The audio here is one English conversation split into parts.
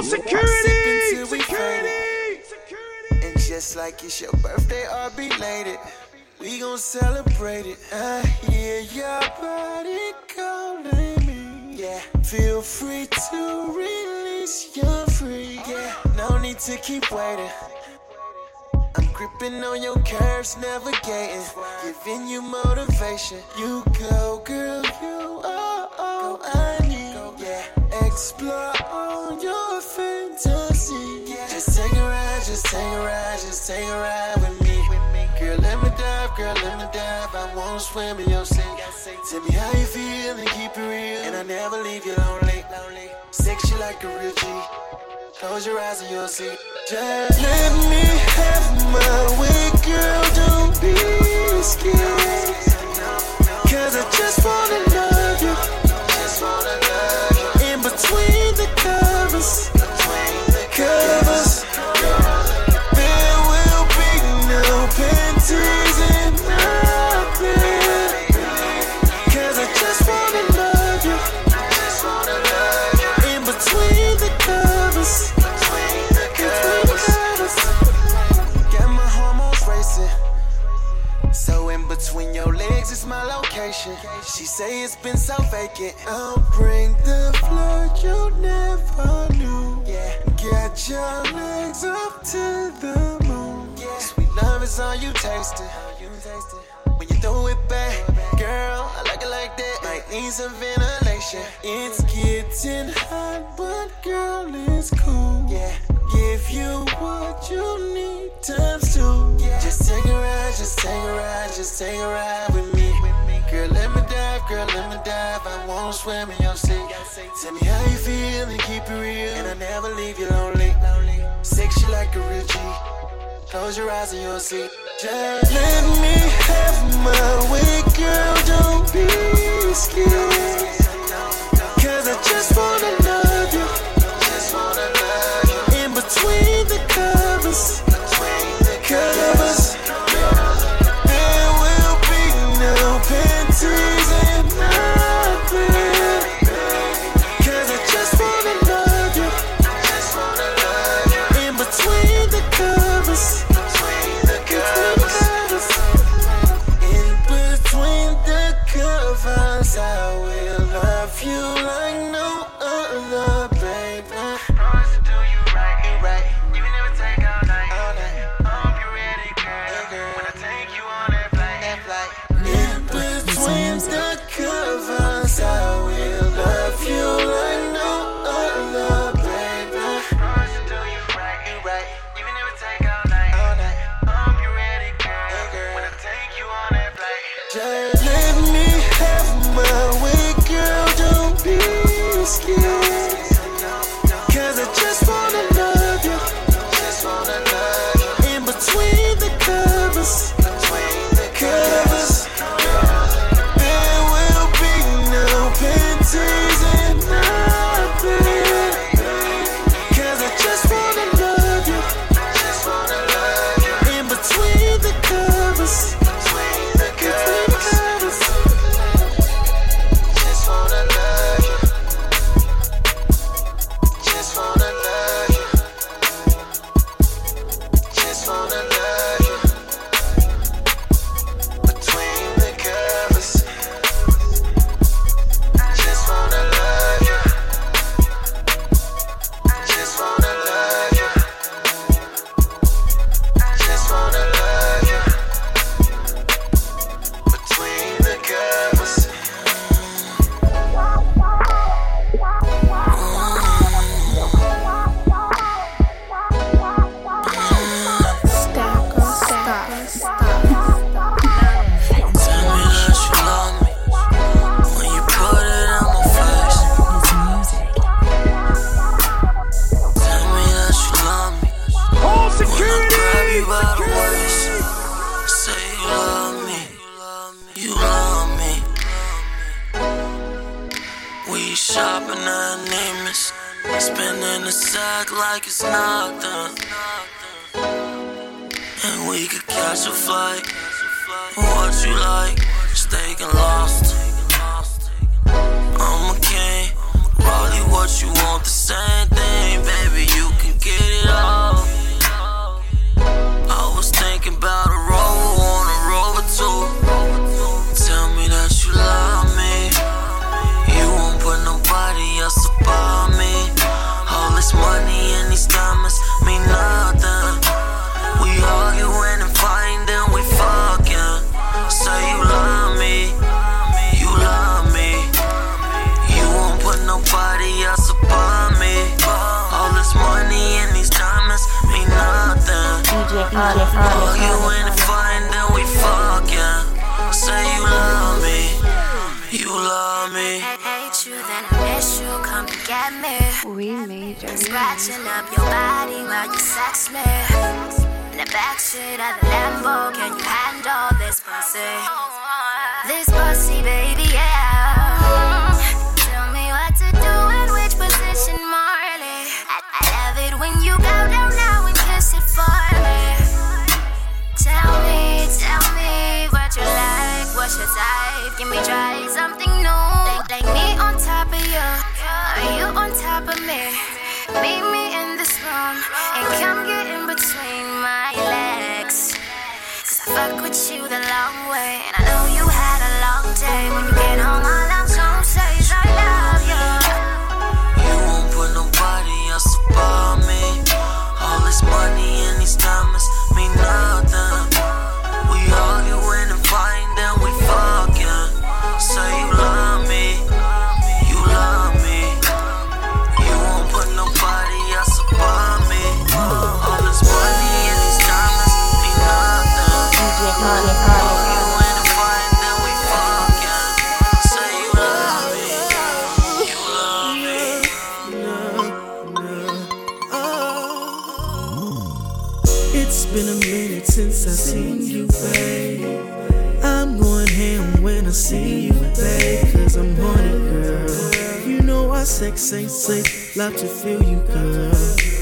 Oh, security! Security! And just like it's your birthday or belated, we gon' celebrate it. I hear your body calling me. Yeah. Feel free to release your freak. Yeah. No need to keep waiting. I'm gripping on your curves, navigating, giving you motivation. You go, girl, you are all I need. Yeah. Explore all your fantasy. Yeah. Just take a ride, just take a ride, just take a ride with me. Girl, let me dive, girl, let me dive. I won't swim in your sink. Tell me how you feel and keep it real, and I never leave you lonely. Sex you like a real G. Close your eyes and you'll see. Just let me have my way, girl, don't be scared. Cause I just wanna love you. In between the covers. Covers. There will be no panties in my bed. Cause I just wanna love you. In between the covers. Between your legs is my location. She say it's been so vacant. I'll bring the flood you never knew. Yeah. Get your legs up to the moon. Yeah. Sweet love is all you tasted. When you throw it back, girl, I like it like that. Might need some ventilation. It's getting hot, but girl, it's cool. Yeah. Give you what you need times two. Yeah. Just take a ride, just take a ride, just take a ride with me. Girl, let me dive, girl, let me dive. I won't swim in your sea. Tell me how you feel and keep it real, and I never leave you lonely. Sex you like a real G. Close your eyes and you'll see. Just let me have my way, girl, don't be scared. Cause I just wanna love you. Just wanna love you. Between the covers, covers, there will be no panties in my bed. Cause I just wanna love you. In between the covers, in between the covers, I will love you like no other, baby. Same thing, baby. Put you in the fire and then we fuck, yeah. Say you love me, you love me. I hate you, then I miss you, come and get me. We made it. Scratching up your body while you sex me. In the backseat of the Lambo, can you handle this pussy? This pussy, baby, yeah. Tell me what to do and which position morally. I love it when you go down now and kiss it for me. Tell me what you like, what's your type? Give me try something new. Like me on top of you, or you on top of me. Meet me in this room and come get in between my legs. Cause I fuck with you the long way, and I know you had a long day. When you get home, all I'm gonna say is I love you. You won't put nobody else above me. All this money and these diamonds mean nothing. We argue and find and we fuck, yeah. So you love me, you love me. You won't put nobody else above me. All this money and these diamonds mean nothing. Argue and find and we fuck, yeah. So you love me, you love me. It's been a minute since I've seen you, babe. I'm going ham when I see you, babe. Cause I'm horny, girl. You know our sex ain't safe. Love to feel you, girl.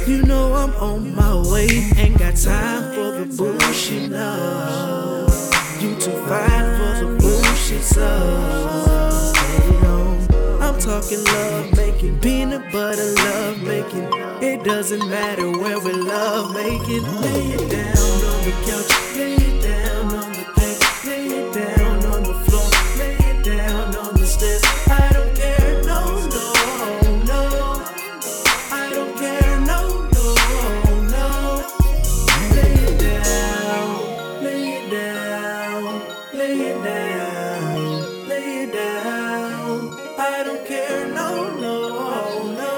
You know I'm on my way. Ain't got time for the bullshit, no. You too fine for the bullshit, so stay on. I'm talking love making, peanut butter love making. It doesn't matter where we love making. Lay it down on the couch, lay it down on the couch, lay it down on the floor, lay it down on the stairs. I don't care, no, no, no. I don't care, no, no, no. Lay it down, lay it down, lay it down, lay it down. I don't care, no, no, no.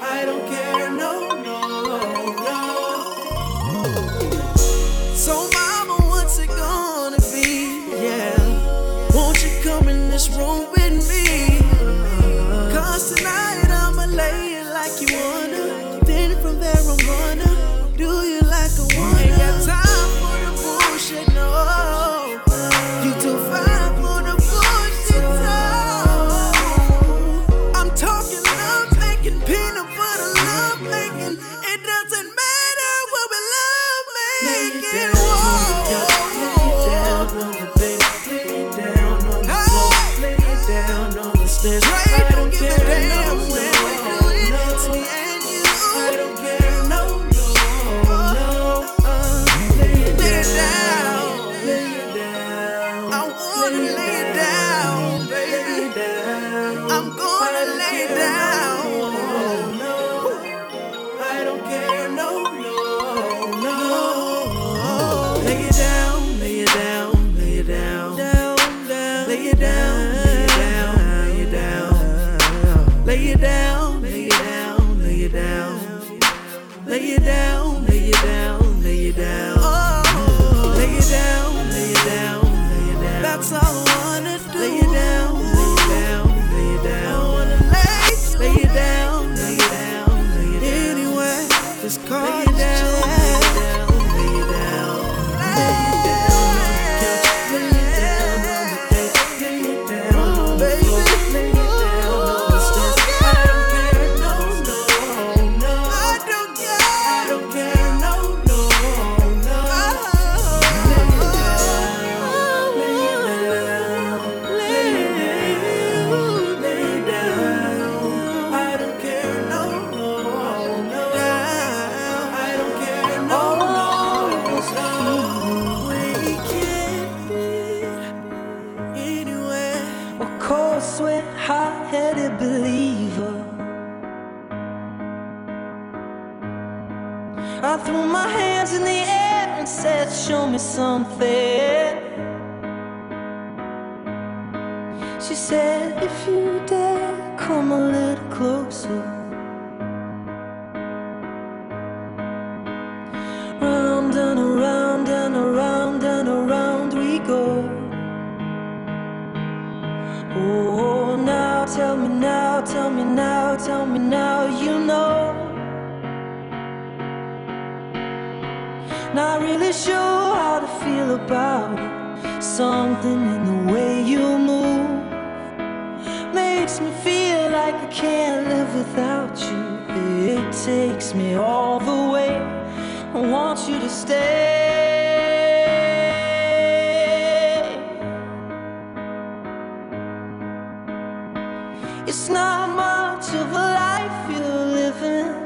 I don't care, no, no, no. So mama, what's it gonna be? Yeah. Won't you come in this room with me? Cause tonight I'ma lay it like you wanna. Then from there I'm gonna do you like I wanna. Ain't got time for the bullshit, no. You too fine for the bullshit, no. I'm talking love making, peanut butter love making, it doesn't matter what we love making. Lay it down on the couch, lay it down on the bed, lay it down on the floor, lay it down on the stairs. I don't care, no, no, no. I don't care, no, no, no. Lay it down, lay it down. I wanna lay it down, lay it down. I'm gonna lay it down. I don't care, no, no, no. Lay it down, lay it down, lay it down, lay it down, lay it down, lay it down, lay it down, lay it down, lay it down, lay it down, lay it down, lay it down, oh, lay it down, lay it down, lay it down. That's all I wanna do. Lay it down, lay it down, lay it down. I wanna lay it down, lay it down, lay it down. Anyway, just call it down, lay it down, lay it down on the couch, lay it down on the bed, lay it down on the floor, lay it down on the stairs. I don't care, no, no, no. I don't care, no, no, no. Lay it down, lay it down, lay it down, lay it down. I don't care, no, no, no. I don't care, no, no, no. We can be anywhere. A cold sweat, hot-headed believer. I threw my hands in the air and said, show me something. She said, if you dare, come a little closer. Round tell me now, tell me now, tell me now, you know. Not really sure how to feel about it. Something in the way you move makes me feel like I can't live without you. It takes me all the way. I want you to stay. It's not much of a life you're living.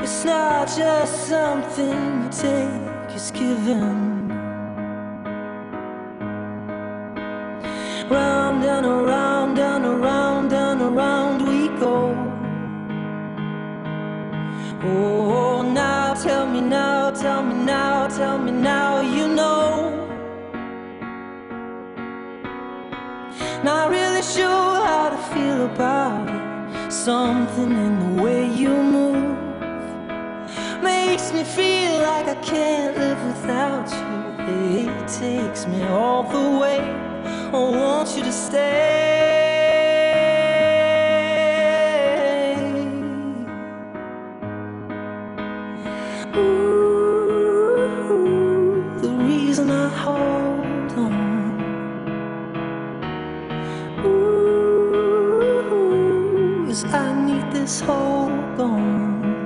It's not just something you take, it's given. Round and around and around and around we go. Oh, now tell me now, tell me now, tell me now, you know. Not really sure how to feel about it. Something in the way you move makes me feel like I can't live without you. It takes me all the way. I want you to stay. Ooh, the reason I hold on. I need this whole gone.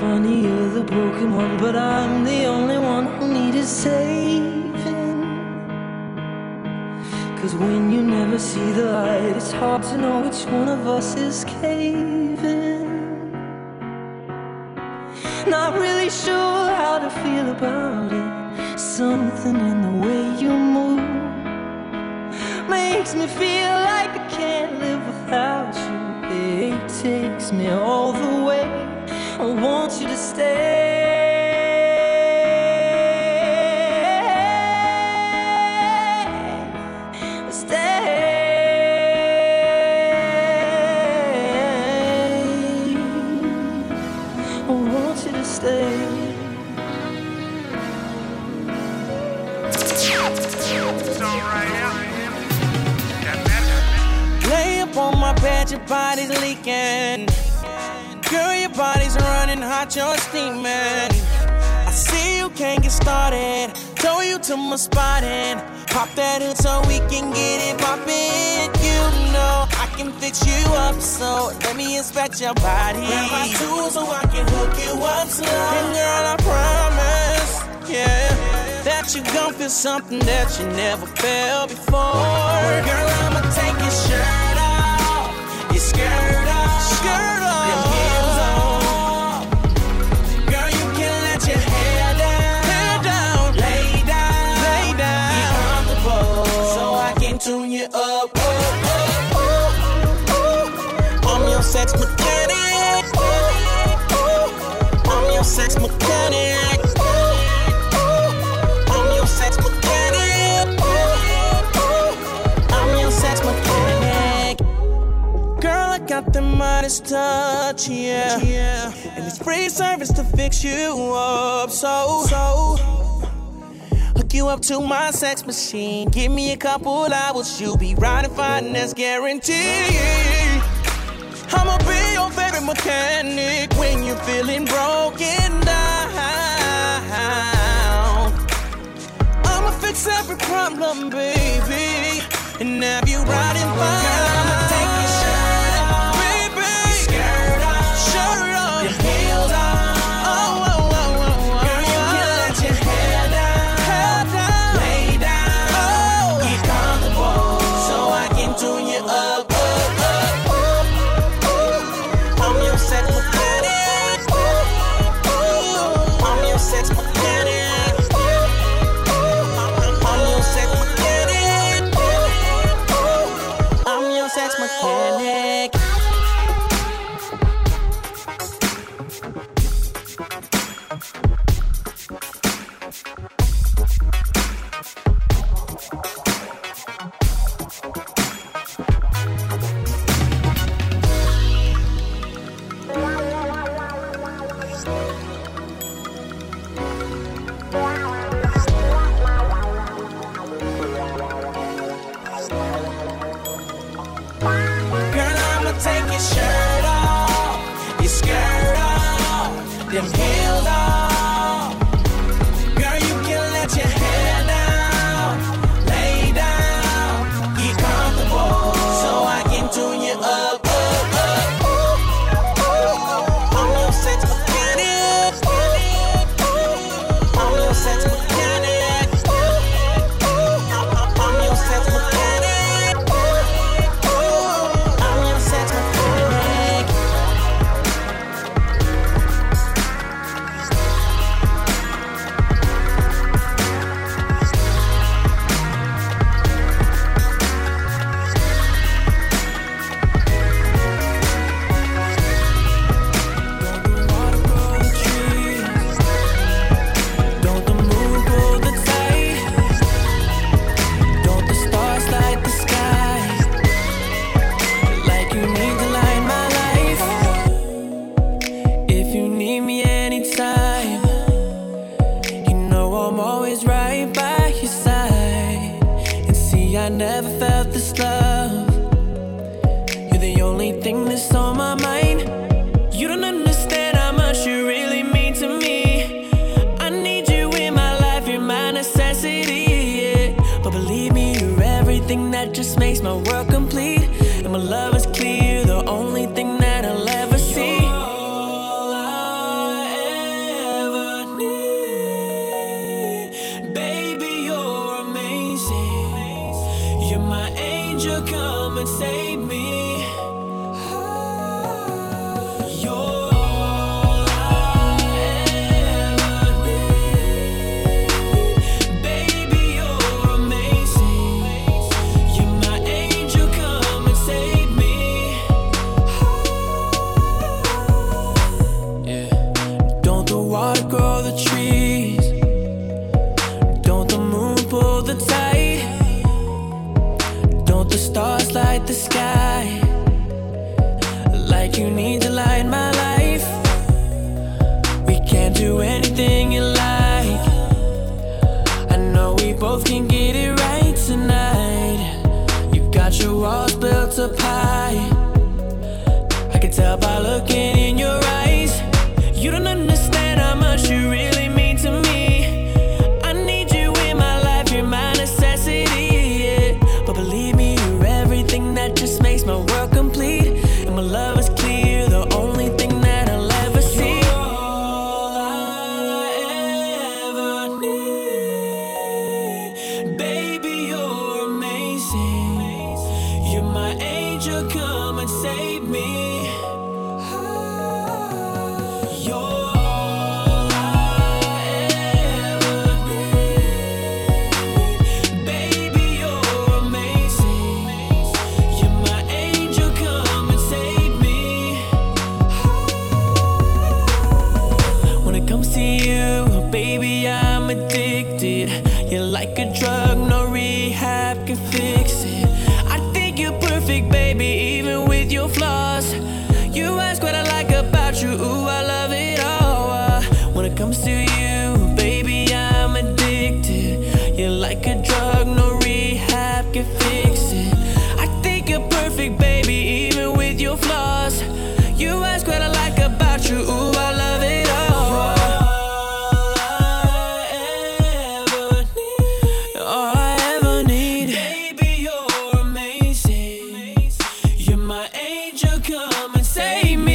Funny, you're the broken one, but I'm the only one who needed saving. 'Cause when you never see the light, it's hard to know which one of us is caving. Not really sure how to feel about it. Something in the way you move makes me feel like I can't live without you. It takes me all the way. I want you to stay. Stay. I want you to stay. On my bed, your body's leaking. Girl, your body's running hot, you're steaming. I see you can't get started. Throw you to my spot and pop that in so we can get it poppin'. You know I can fix you up, so let me inspect your body. Grab my tool so I can hook you up slow. And girl, I promise, yeah, that you gon' feel something that you never felt before. Girl, I'ma take your shirt, your skirt up, skirt up, your heels up. Girl, you can let your hair down, lay down, lay down. Get on the floor so I can tune you up. Oh, oh, oh, oh. I'm your sex mechanic. Oh, oh. I'm your sex mechanic. Oh, oh. I'm your sex mechanic. Oh, oh. I'm your sex mechanic. Got the modest touch, yeah, yeah. And it's free service to fix you up. So hook you up to my sex machine. Give me a couple hours, you'll be riding fine, that's guaranteed. I'ma be your favorite mechanic when you're feeling broken down. I'ma fix every problem, baby, and have you riding fine. them heels off. Girl, you can let your hair down, lay down, get comfortable, so I can tune you up, up, up. I'm no sex mechanic. I'm no sex mechanic. I'm no sex mechanic. I'm no sex mechanic. I never felt this love. You're the only thing that's on my mind. You don't understand how much you really mean to me. I need you in my life, you're my necessity, yeah. But believe me, you're everything that just makes my world complete. And my love is clear, you're the only thing that I'll ever see. You're all I ever need. Baby, you're amazing. You're my angel, come and save me. You're all I ever need. Baby, you're amazing. You're my angel, come and save me. Yeah. Don't the water grow the trees? Don't the moon pull the tide? Don't the stars light the sky? Like you need to light my life. We can't do anything you like. I know we both can get it right tonight. You got your walls built up high. I can tell by looking in your eyes. You don't understand how much you really mean to me. I need you in my life, you're my necessity, yeah. But believe me, that just makes my world complete, and my love is clear, the only thing that I'll ever see. You're all I ever need. Baby, you're amazing. You're my angel, come and save me. You're addicted. You're like a drug, no rehab can fix it. I think you're perfect, baby, even with your flaws. You ask what I like about you, ooh, I love it all. When it comes to you, baby, I'm addicted. You're like a drug, no rehab can fix it. I think you're perfect, baby, even with your flaws. You ask what I like about you, ooh, I love it. Amazing. If I could take me,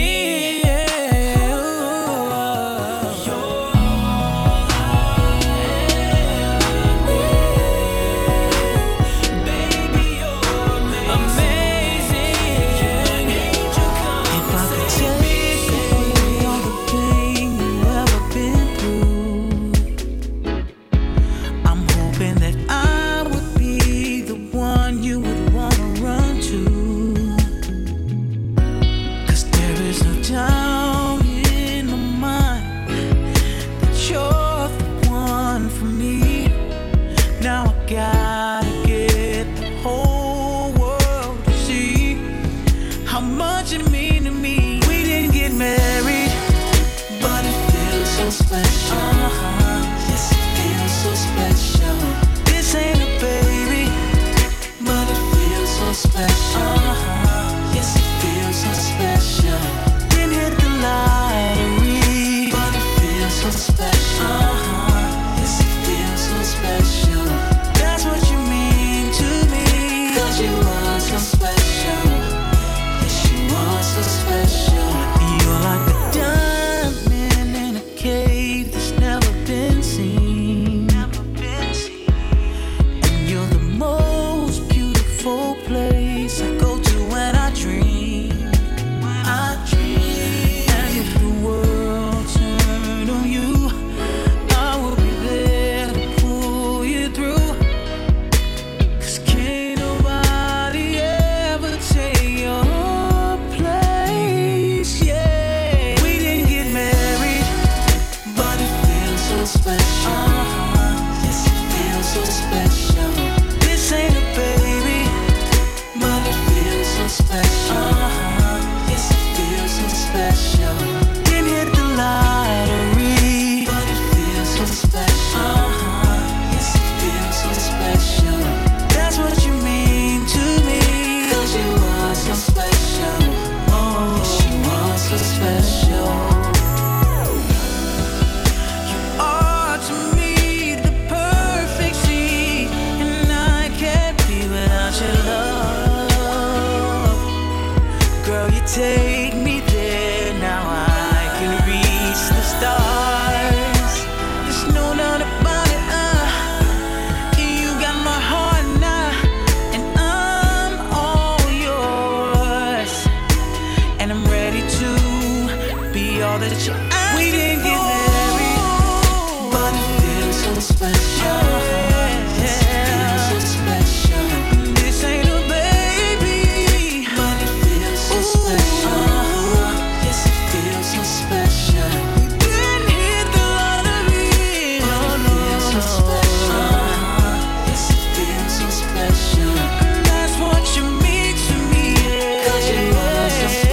We didn't get married, but it feels so special. It feels so special. This ain't a baby, but it feels so special. Yes, it feels so special. We didn't hit the lottery, but it feels so special. Yes, it feels so special. That's what you mean to me, 'cause you are so special.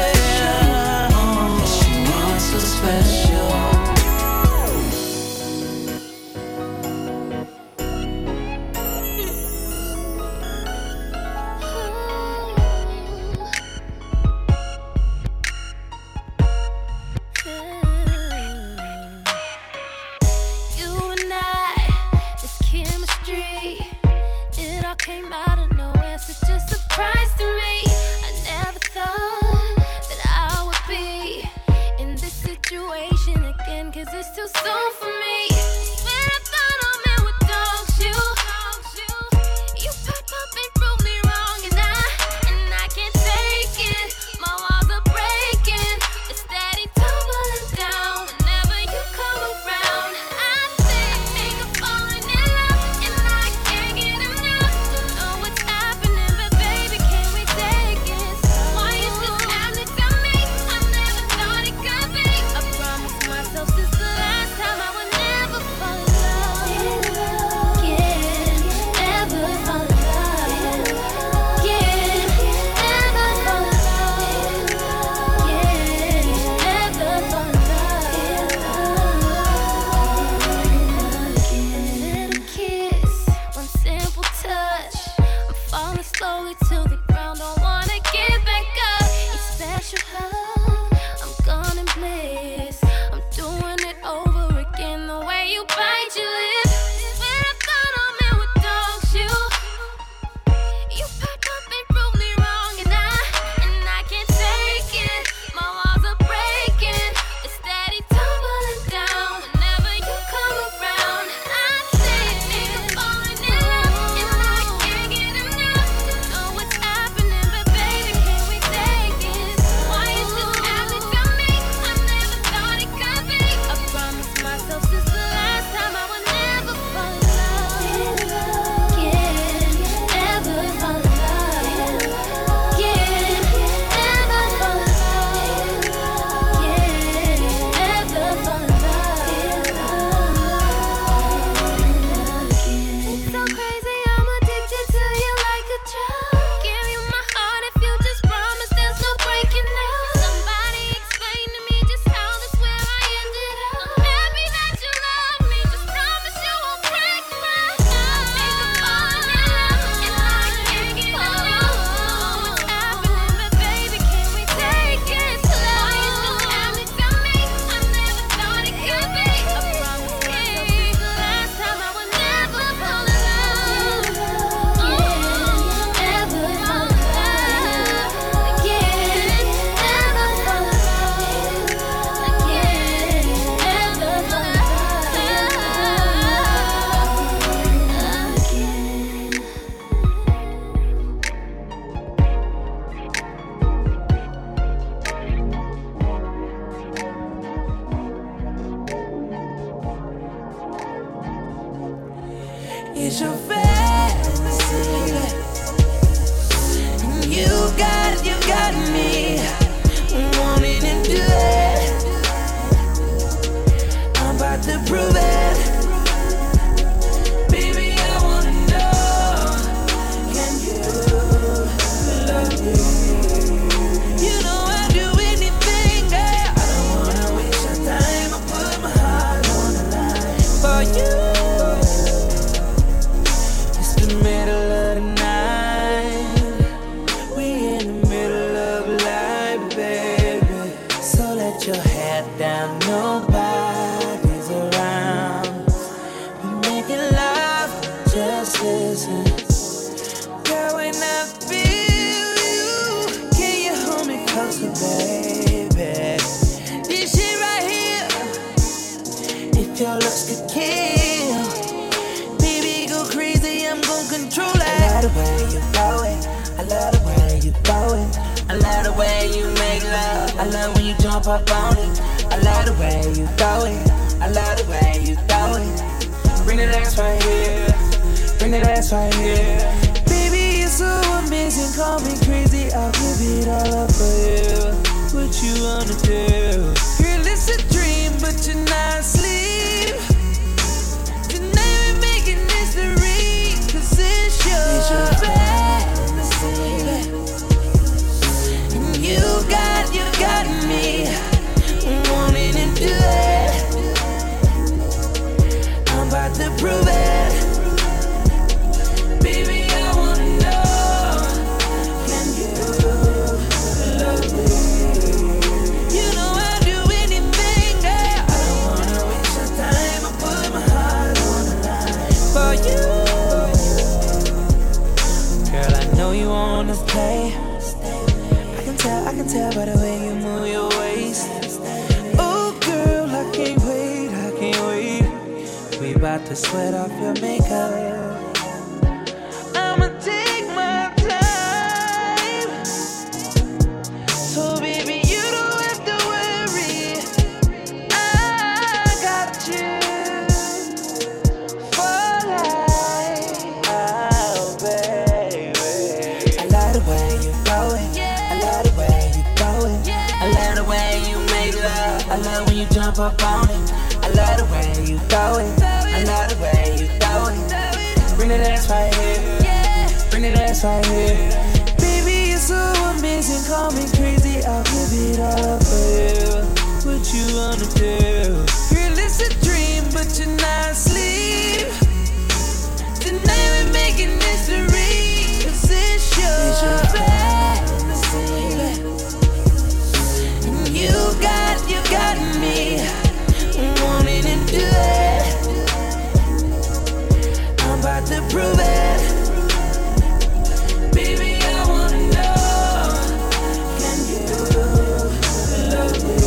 I love the way you make make love. I love when you jump up on it. I love the way you throw it. I love the way you throw it. Bring that ass right here. Bring that ass right here. Baby, you're so amazing. Call me crazy. I'll give it all up for you. What you wanna do? Girl, it's a dream, but you're not asleep. Tonight we're making history. Cause it's your fantasy. And you got me wanting to do it. I'm about to prove it. I can tell by the way you move your waist. Oh girl, I can't wait. We bout to sweat off your makeup. I'ma take my time. So baby, you don't have to worry. I got you for life. Oh baby, I love the way you throw it. I love the way. I love the way you make love. I love when you jump up on it. I love the way you throw it. I love the way you throw it. Bring that ass right here. Bring that ass right here. Baby, you're so amazing. Call me crazy. I'll give it all up for you. What you wanna do? Girl, it's a dream, but you're not asleep. Tonight we're making history. Cause it's your you got me wanting to do it. I'm about to prove it. Baby, I wanna know, can you love me?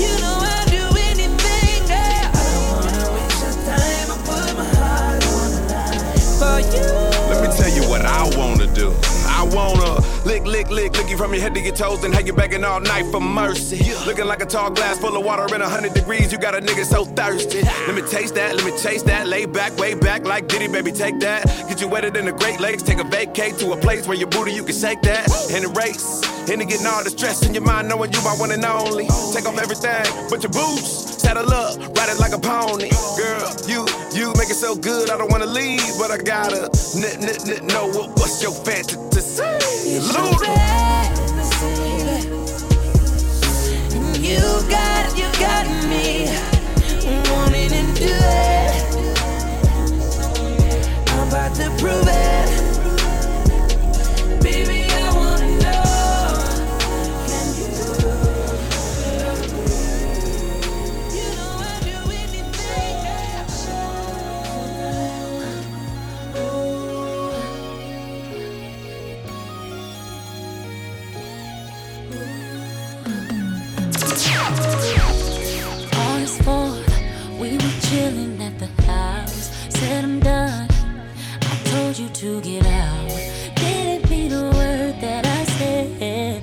You know I'll do anything, girl. I don't wanna waste your time. I put my heart on the line for you. Let me tell you what I wanna do. I wanna lick you from your head to your toes, and have you begging all night for mercy. Looking like a tall glass full of water in 100 degrees. You got a nigga so thirsty. Let me taste that, let me chase that. Lay back, way back like Diddy, baby, take that. Get you wetter than the Great Lakes. Take a vacate to a place where your booty you can shake that. And erase, and getting all the stress in your mind, knowing you my one and only. Take off everything but your boots. Saddle up, ride it like a pony. Girl, you make it so good, I don't wanna leave, but I gotta know what's your fantasy. It's your fantasy. And you got me wanting to do it. I'm about to prove it. To get out, did it be the word that I said?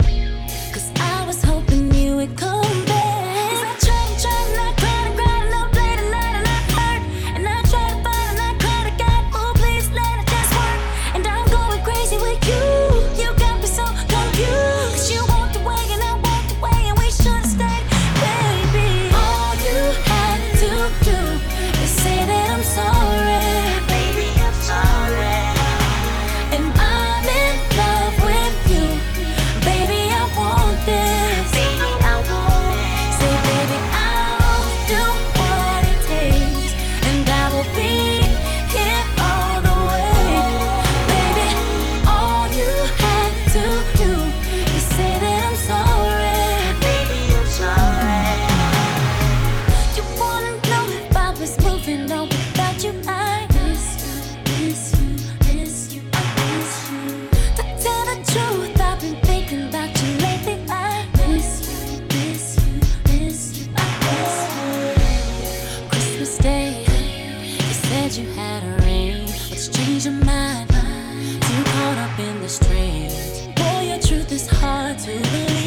Cause I was hoping you would come back. Cause I tried and I cried and I played a night and I hurt. And I tried to fight and I cried again. Oh please let it just work. And I'm going crazy with you. You got me so confused. Cause you walked away and I walked away and we should've stayed, baby. All you had to do is say that I'm sorry. Baby, I'm sorry. Mind, too caught up in the strings. Boy, your truth is hard to believe.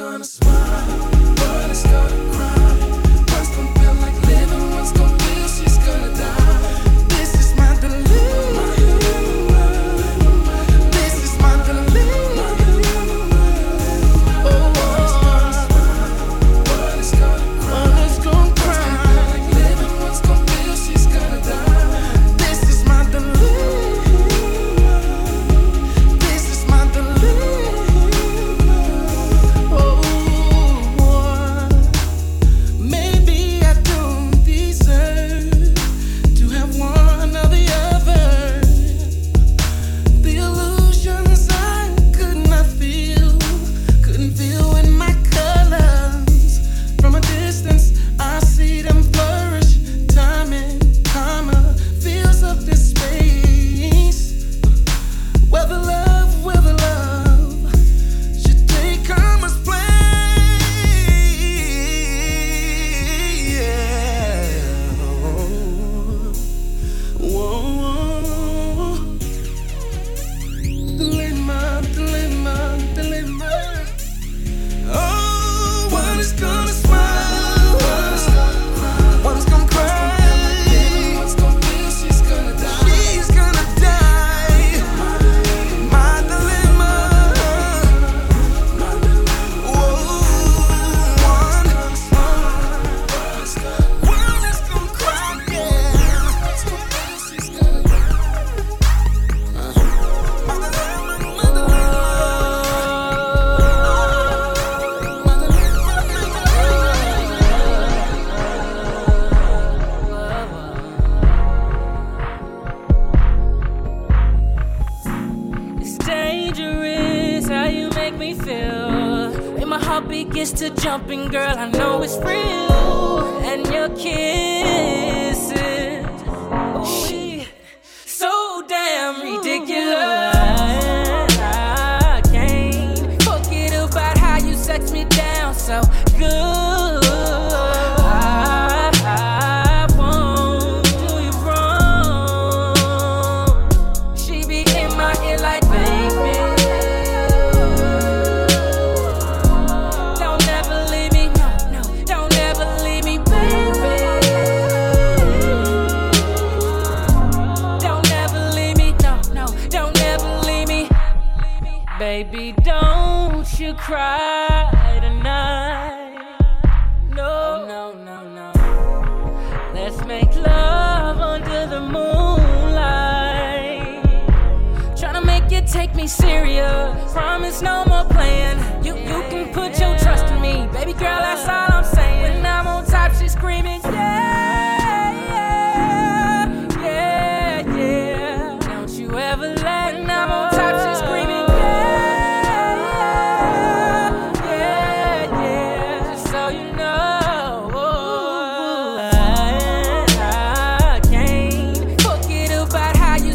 gonna smile, but it's gonna cry. One's gonna feel like living, one's gonna feel she's gonna die. This is my dilemma. This is my dilemma. Oh, one's gonna smile, but it's gonna cry. One's gonna feel like living, one's gonna feel she's gonna die. This is my dilemma. This is my dilemma.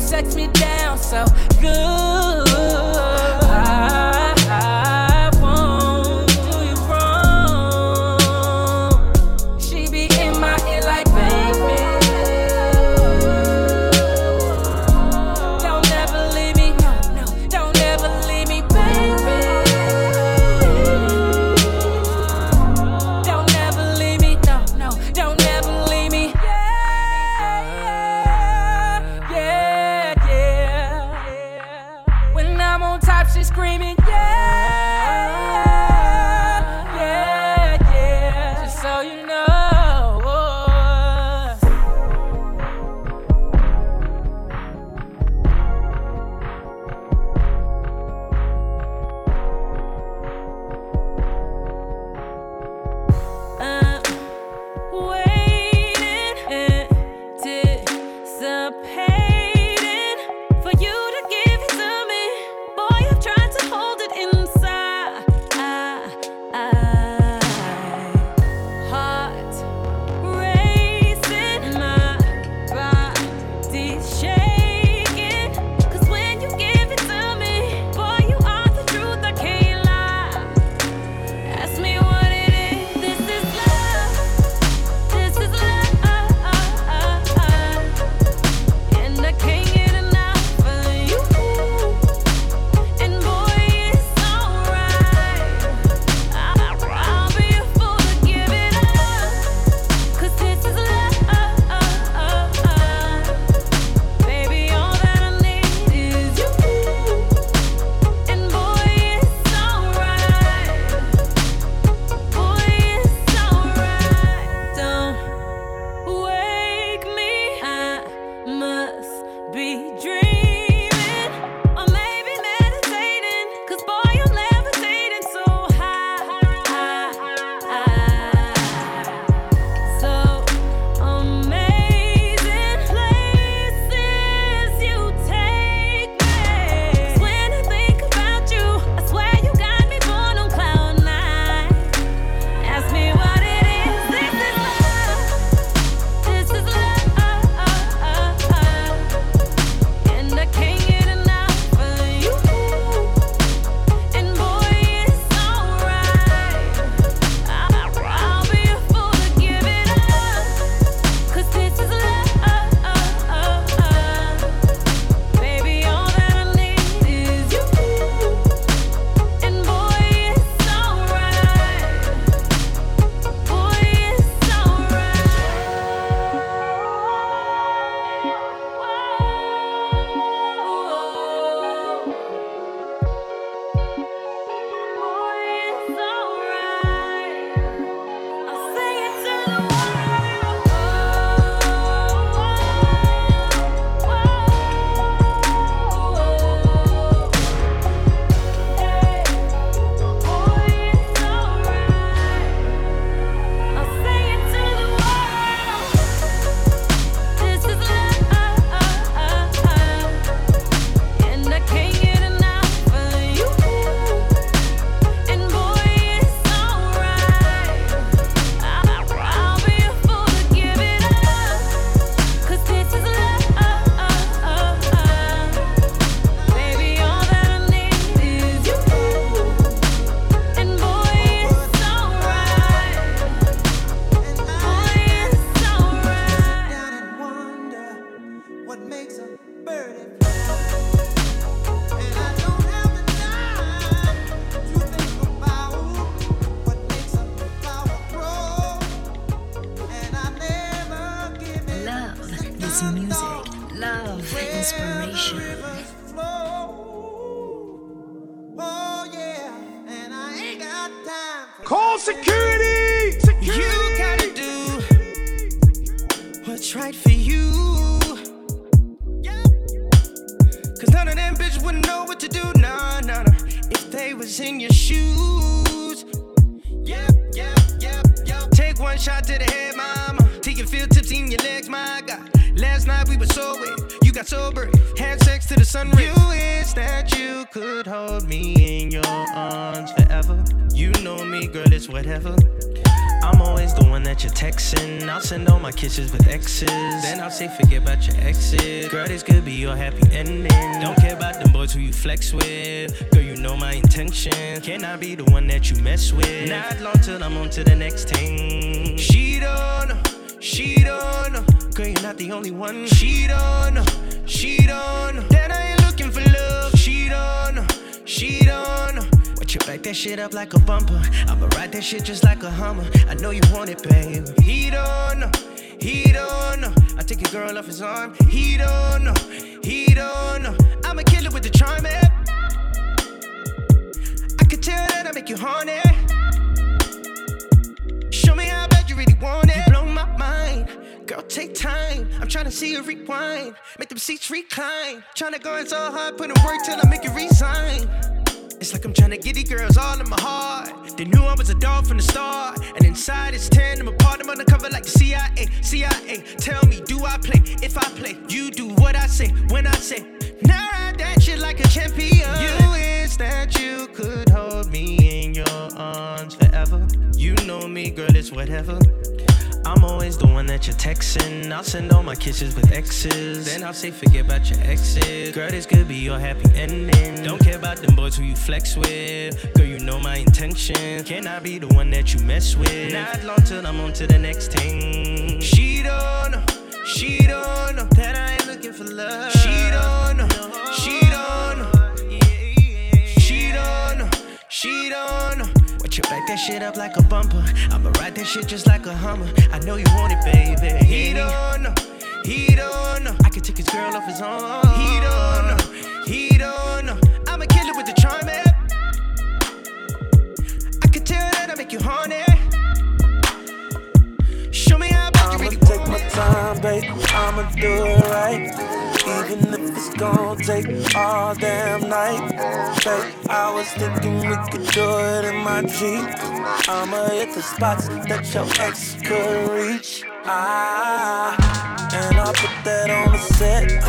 Sex me down so good. I Call security. You gotta do what's right for you. Cause none of them bitches wouldn't know what to do. Nah, if they was in your shoes. Yep. Take one shot to the head, mama. Taking field tips in your legs, my God. Last night we were so wet. You got sober. Had sex to the sun rays. You wish that you could hold me in your arms forever. You know me, girl, it's whatever. I'm always the one that you're texting. I'll send all my kisses with exes. Then I'll say forget about your exes. Girl, this could be your happy ending. Don't care about them boys who you flex with. Girl, you know my intention. Can I be the one that you mess with? Not long till I'm on to the next thing. She don't know. Girl, you're not the only one. She don't know. That I ain't looking for love. She don't know. You back that shit up like a bumper. I'ma ride that shit just like a Hummer. I know you want it, babe. He don't know. I take your girl off his arm. He don't know. I'ma kill it with the charm, eh? I could tell that I make you horny. Show me how bad you really want it. You blow my mind. Girl, take time. I'm tryna see you rewind. Make them seats recline. Tryna go in so hard. Put in work till I make you resign. It's like I'm tryna get these girls all in my heart. They knew I was a dog from the start. And inside it's 10, I'm apart, I'm undercover like the CIA. Tell me, do I play? If I play, you do what I say, when I say. Now ride that shit like a champion. You wish that you could hold me in your arms forever. You know me, girl, it's whatever. I'm always the one that you're texting. I'll send all my kisses with exes. Then I'll say forget about your exes. Girl, this could be your happy ending. Don't care about them boys who you flex with. Girl, you know my intention. Can I be the one that you mess with? Not long till I'm on to the next thing. She don't know that I ain't looking for love. She don't know. She don't know. You back that shit up like a bumper. I'ma ride that shit just like a Hummer. I know you want it, baby. He don't know. I can take his girl off his arm. He don't know. I'ma kill it with the charm, eh? I can tell that I make you horny. Show me how bad you really want it. I'ma take my time, baby. I'ma do it right. Even if it's gon' take all damn night. Babe, I was thinking we could do it in my Jeep. I'ma hit the spots that your ex could reach. And I'll put that on the set.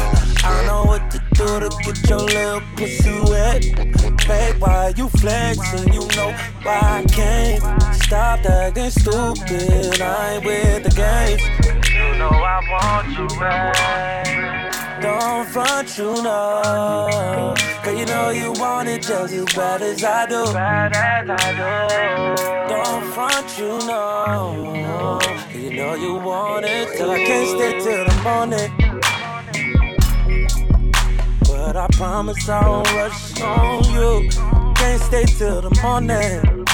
I know what to do to get your little pussy wet. Babe, why you flexing? You know why I can't. Stop acting stupid, I ain't with the games. You know I want you, babe. Don't front, you know. Cause you know you want it just as bad as I do. Don't front, you know. Cause you know you want it. Cause I can't stay till the morning. But I promise I won't rush on you. Can't stay till the morning.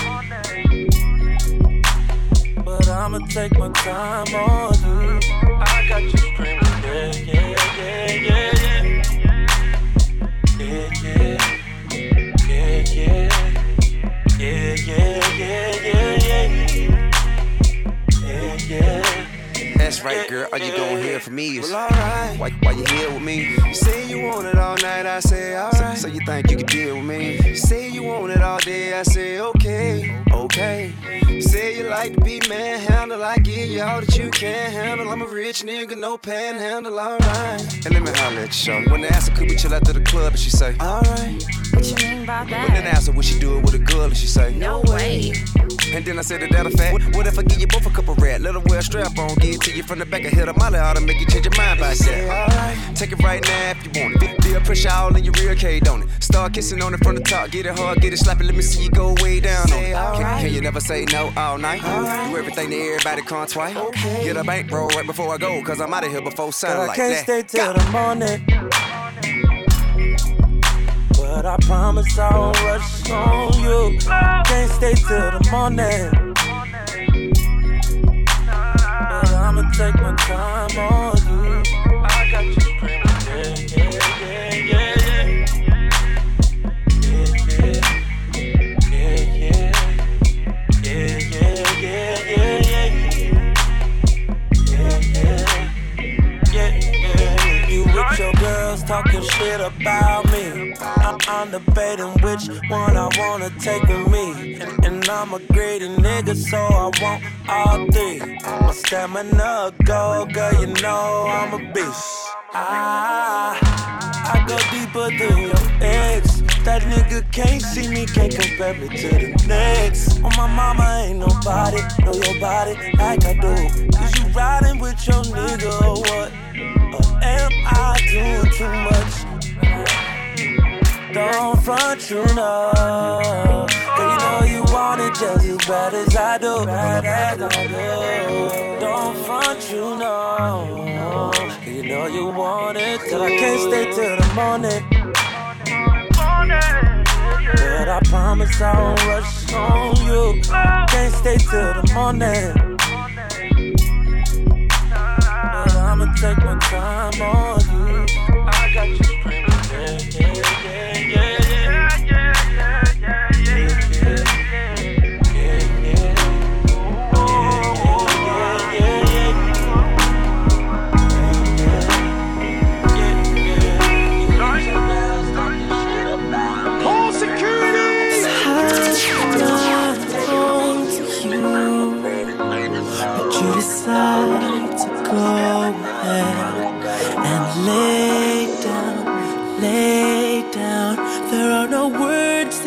But I'ma take my time on you. I got you screaming. That's right, girl. All you gon' hear from me is, well, alright. Why you here with me? You say you want it all night, I say alright. So you think you can deal with me? You say you want it all day, I say okay. Say you like to be manhandled, I give you all that you can handle. I'm a rich nigga, no panhandle, alright. And let me holler at you, shorty. When the answer could we chill out to the club and she say, alright. What you mean by that? When the answer would she do it with a girl and she say, no way. And then I said that a fact. What if I give you both a cup of rat? Let her wear a strap on, give it to you from the back. I hit a molly, ought to make you change your mind by that. Alright, take it right now if you want it. Feel pressure all in your rear cage, don't it? Start kissing on it from the top. Get it hard, get it sloppy. Let me see you go way down on it. Can you never say no? All night, right. Do everything that everybody can't twice. Okay. Get a bank, bro, right before I go, cause I'm out of here before sunlight. I can't stay till the morning, but I promise I won't rush on you. Can't stay till the morning, but I'ma take my time on you. I got you screaming, yeah. much one I wanna take with me. And I'm a greedy nigga, so I want all three. My stamina go, girl, you know I'm a beast. I go deeper than your ex. That nigga can't see me, can't compare me to the next. Oh, my mama ain't nobody, know your body like I do. Is you riding with your nigga or what? Or am I doing too much? Don't front, you know. Girl, you know you want it just as bad as I do. Don't front, you know. Girl, you know you want it till I can't stay till the morning. But I promise I won't rush on you. Can't stay till the morning. But I'ma take my time on you. I got you screaming,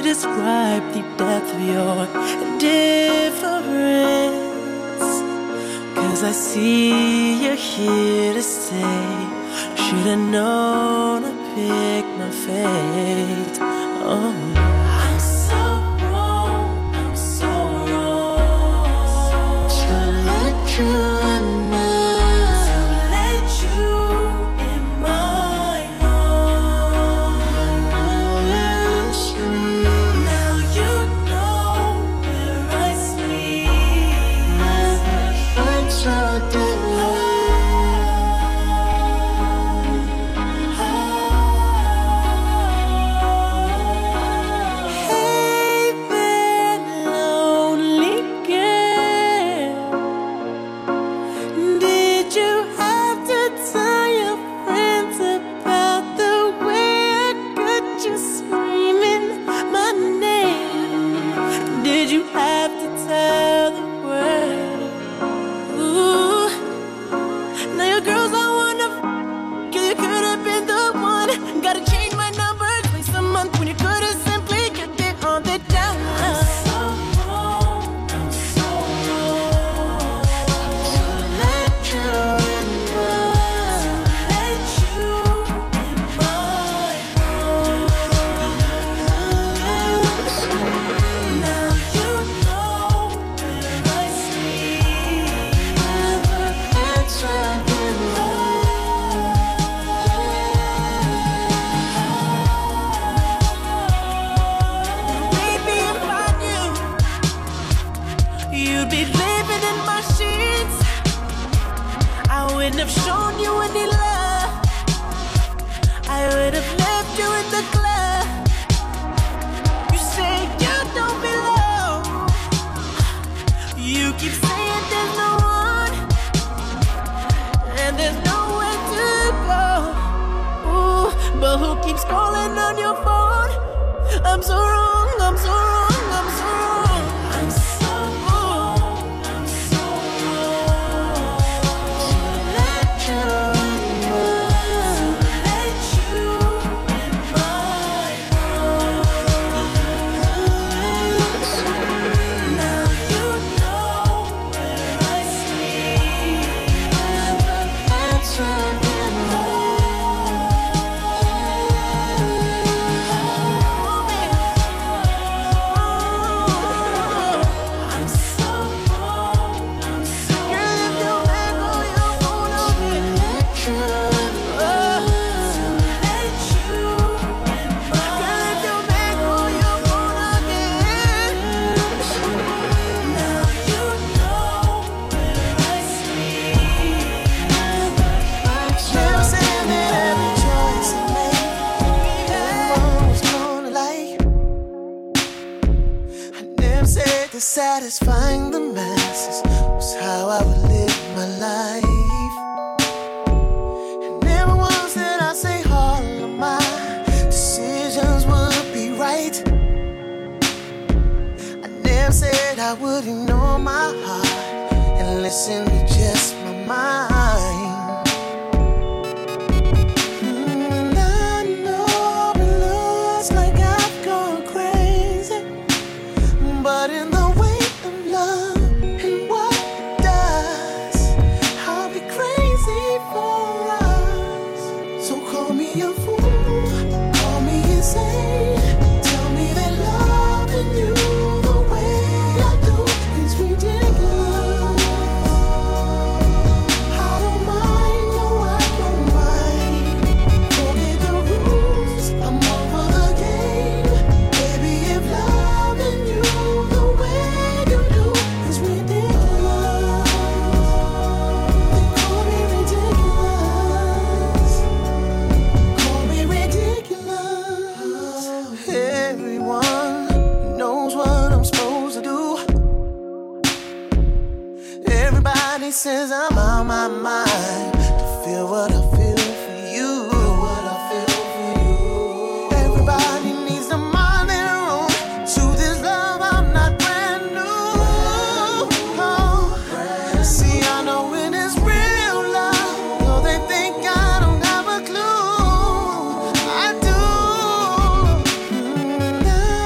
describe the depth of your difference. Cause I see you're here to stay. Should've known to pick my fate. Oh. I'm so wrong to let you. Satisfying the masses was how I would live my life. And never once did I say all of my decisions would be right. said I wouldn't know my heart and listen to just my mind. I know it looks like I've gone crazy, but in the weight of love and what it does, I'll be crazy for us. So call me a fool, call me insane. Tell me that love in you. Says I'm out my mind to feel what I feel for you. Everybody needs to mind their own. To this love, I'm not brand new. See, I know it is real love, though they think I don't have a clue. I do. I know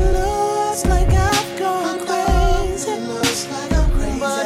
it looks like I've gone crazy. It looks like I'm crazy. But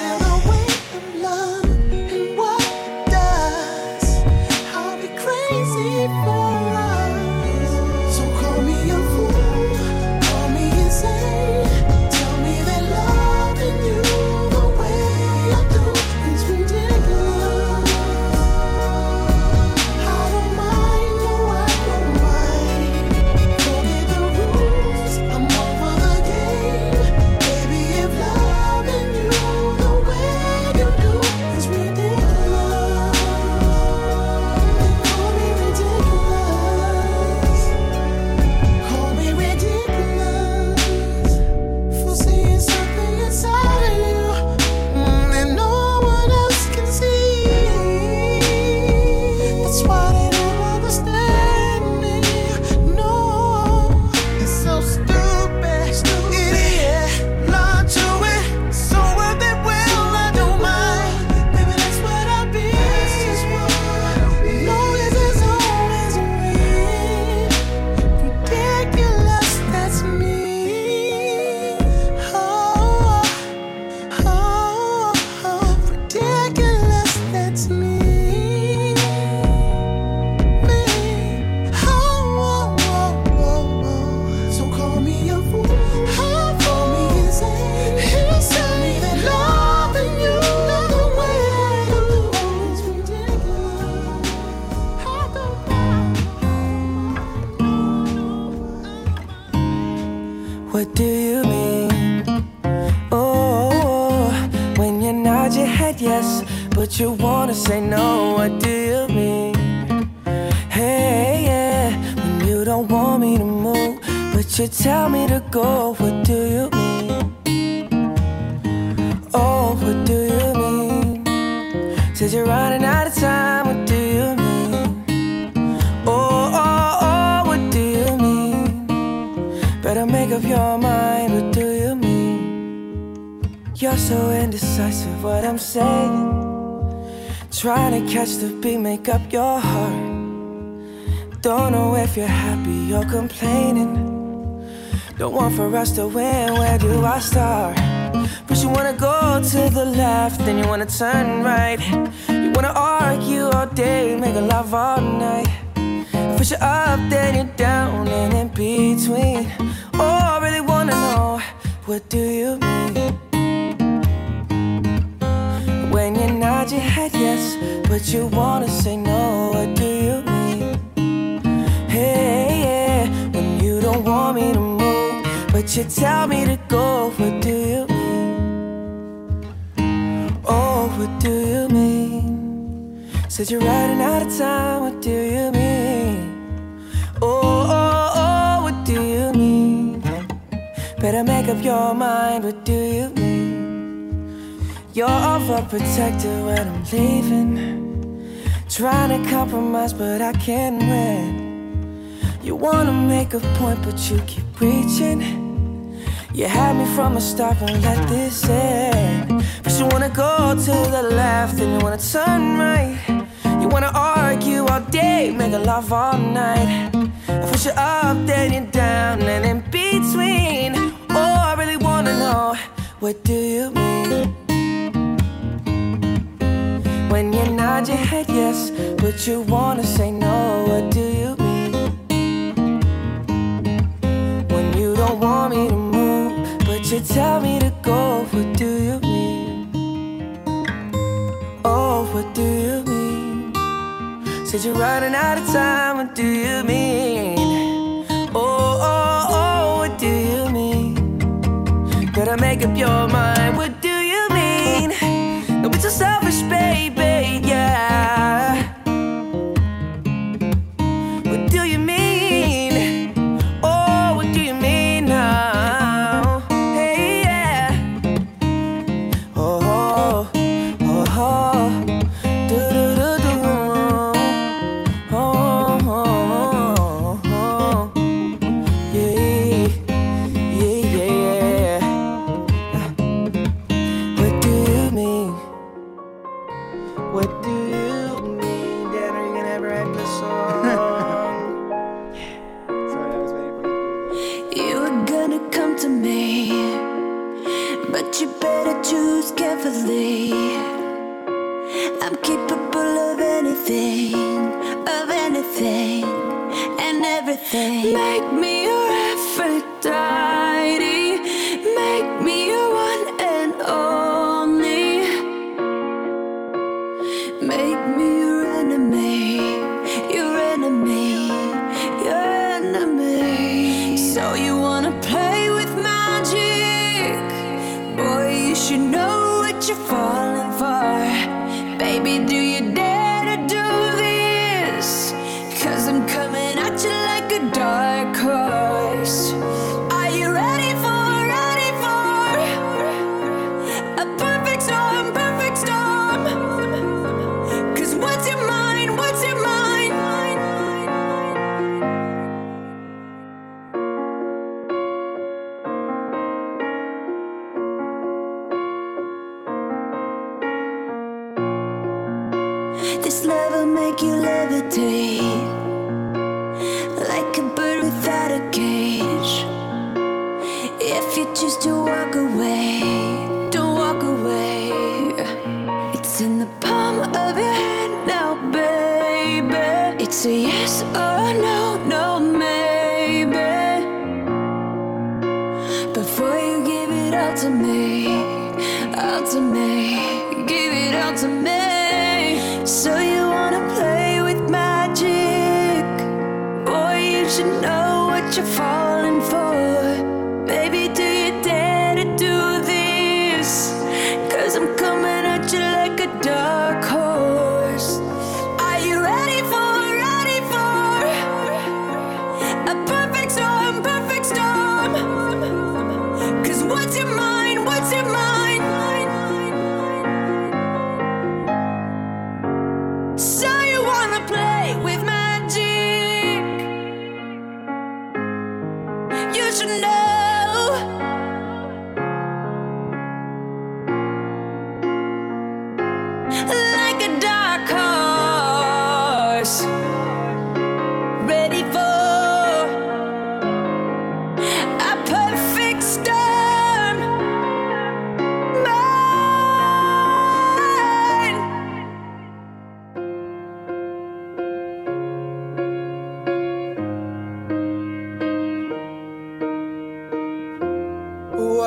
yes, but you wanna say no. What do you mean? Hey, yeah, when you don't want me to move, but you tell me to go. What do you mean? Oh, what do you mean? Says you're running out of time. What do you mean? Oh, oh, oh, what do you mean? Better make up your mind. What do you mean? You're so indecisive, what I'm saying. Trying to catch the beat, make up your heart. Don't know if you're happy or complaining. Don't want for us to win, where do I start? But you wanna go to the left, then you wanna turn right. You wanna argue all day, make a love all night. Push you up, then you're down, and in between. Oh, I really wanna know, what do you mean? When you nod your head yes, but you wanna say no. What do you mean? Hey, yeah, when you don't want me to move, but you tell me to go. What do you mean? Oh, what do you mean? Said you're running out of time. What do you mean? Oh, oh, oh, what do you mean? Better make up your mind. What do you mean? You're overprotected when I'm leaving. Trying to compromise, but I can't win. You wanna make a point, but you keep reaching. You had me from a start, won't let this end. But you wanna go to the left and you wanna turn right. You wanna argue all day, make love all night. I push you up, then you're down, and in between. Oh, I really wanna know, what do you mean? When you nod your head yes, but you wanna say no, what do you mean? When you don't want me to move, but you tell me to go, what do you mean? Oh, what do you mean? Said you're running out of time, what do you mean? Oh, oh, oh, what do you mean? Better make up your mind, what do you mean? No, it's so selfish, baby.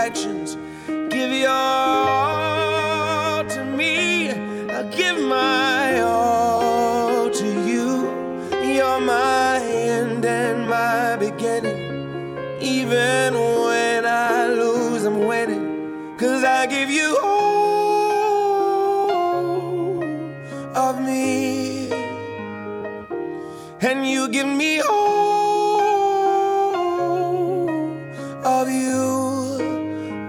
affections. Give your all to me. I'll give my all to you. You're my end and my beginning. Even when I lose, I'm winning. 'Cause I give you all of me, and you give me all of you.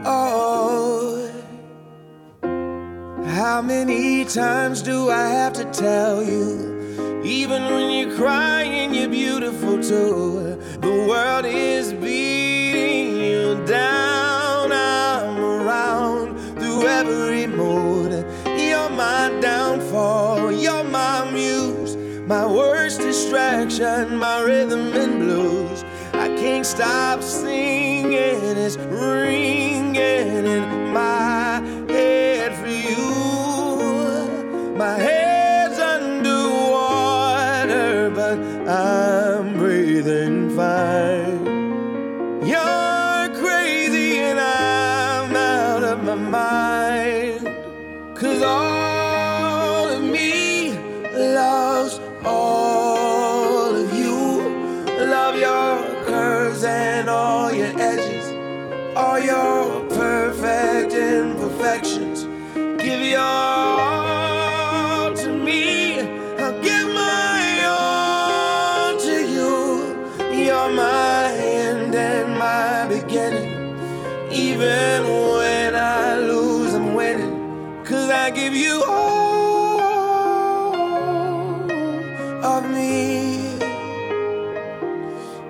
Oh, how many times do I have to tell you? Even when you're crying, you're beautiful too. The world is beating you down. I'm around through every mood. You're my downfall. You're my muse. My worst distraction, my rhythm and blues. I can't stop singing, it's ringing in my head for you. My head's underwater, but I'm breathing fine. You're crazy and I'm out of my mind. 'Cause all of me loves all of you. Love your curves and all your edges, all your perfect imperfections. Give your all to me. I'll give my all to you. You're my end and my beginning. Even when I lose, I'm winning. 'Cause I give you all of me,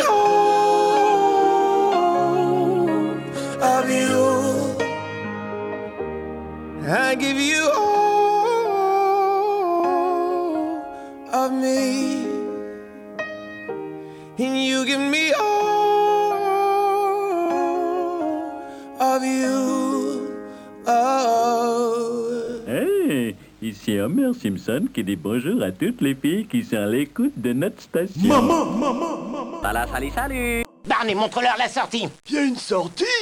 all of you. I give you all of me, and you give me all of you. Oh. Hey. Ici Homer Simpson qui dit bonjour à toutes les filles qui sont à l'écoute de notre station. Maman, maman, maman. Salut, salut, salut. Barney, montre-leur la sortie. Il y a une sortie ?